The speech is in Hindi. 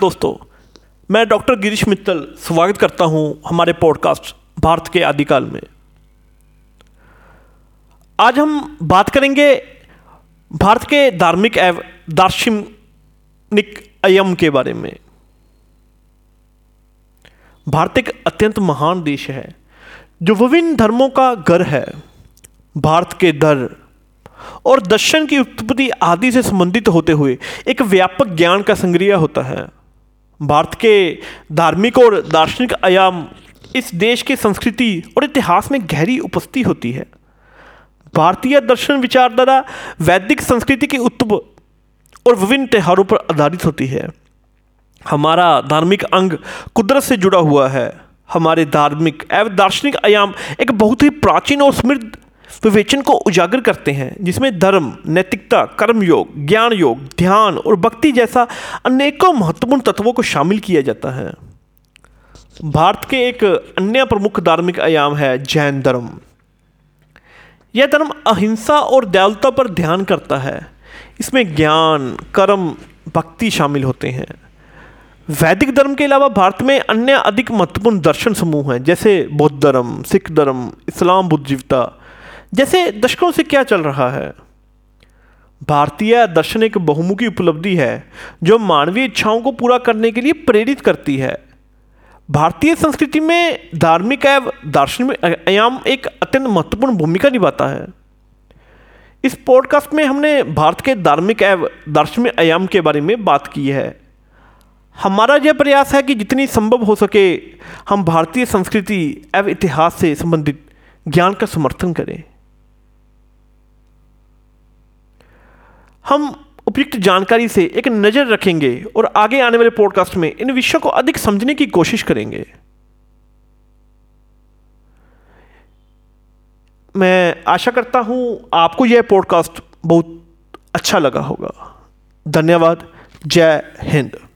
दोस्तों, मैं डॉक्टर गिरीश मित्तल स्वागत करता हूं हमारे पॉडकास्ट भारत के आदिकाल में। आज हम बात करेंगे भारत के धार्मिक एवं दार्शनिक आयाम के बारे में। भारत एक अत्यंत महान देश है जो विभिन्न धर्मों का घर है। भारत के धर्म और दर्शन की उत्पत्ति आदि से संबंधित होते हुए एक व्यापक ज्ञान का संग्रह होता है। भारत के धार्मिक और दार्शनिक आयाम इस देश की संस्कृति और इतिहास में गहरी उपस्थिति होती है। भारतीय दर्शन विचारधारा वैदिक संस्कृति की उत्पत्ति और विभिन्न त्योहारों पर आधारित होती है। हमारा धार्मिक अंग कुदरत से जुड़ा हुआ है। हमारे धार्मिक एवं दार्शनिक आयाम एक बहुत ही प्राचीन और समृद्ध विवेचन को उजागर करते हैं, जिसमें धर्म, नैतिकता, कर्मयोग, ज्ञान योग, ध्यान और भक्ति जैसा अनेकों महत्वपूर्ण तत्वों को शामिल किया जाता है। भारत के एक अन्य प्रमुख धार्मिक आयाम है जैन धर्म। यह धर्म अहिंसा और दयालुता पर ध्यान करता है। इसमें ज्ञान, कर्म, भक्ति शामिल होते हैं। वैदिक धर्म के अलावा भारत में अन्य अधिक महत्वपूर्ण दर्शन समूह हैं, जैसे बौद्ध धर्म, सिख धर्म, इस्लाम, बुद्धिजीवता जैसे दशकों से क्या चल रहा है। भारतीय दर्शन एक बहुमुखी उपलब्धि है जो मानवीय इच्छाओं को पूरा करने के लिए प्रेरित करती है। भारतीय संस्कृति में धार्मिक एवं दार्शनिक आयाम एक अत्यंत महत्वपूर्ण भूमिका निभाता है। इस पॉडकास्ट में हमने भारत के धार्मिक एवं दार्शनिक आयाम के बारे में बात की है। हमारा यह प्रयास है कि जितनी संभव हो सके हम भारतीय संस्कृति एवं इतिहास से संबंधित ज्ञान का समर्थन करें। हम उपयुक्त जानकारी से एक नज़र रखेंगे और आगे आने वाले पॉडकास्ट में इन विषयों को अधिक समझने की कोशिश करेंगे। मैं आशा करता हूं आपको यह पॉडकास्ट बहुत अच्छा लगा होगा। धन्यवाद। जय हिंद।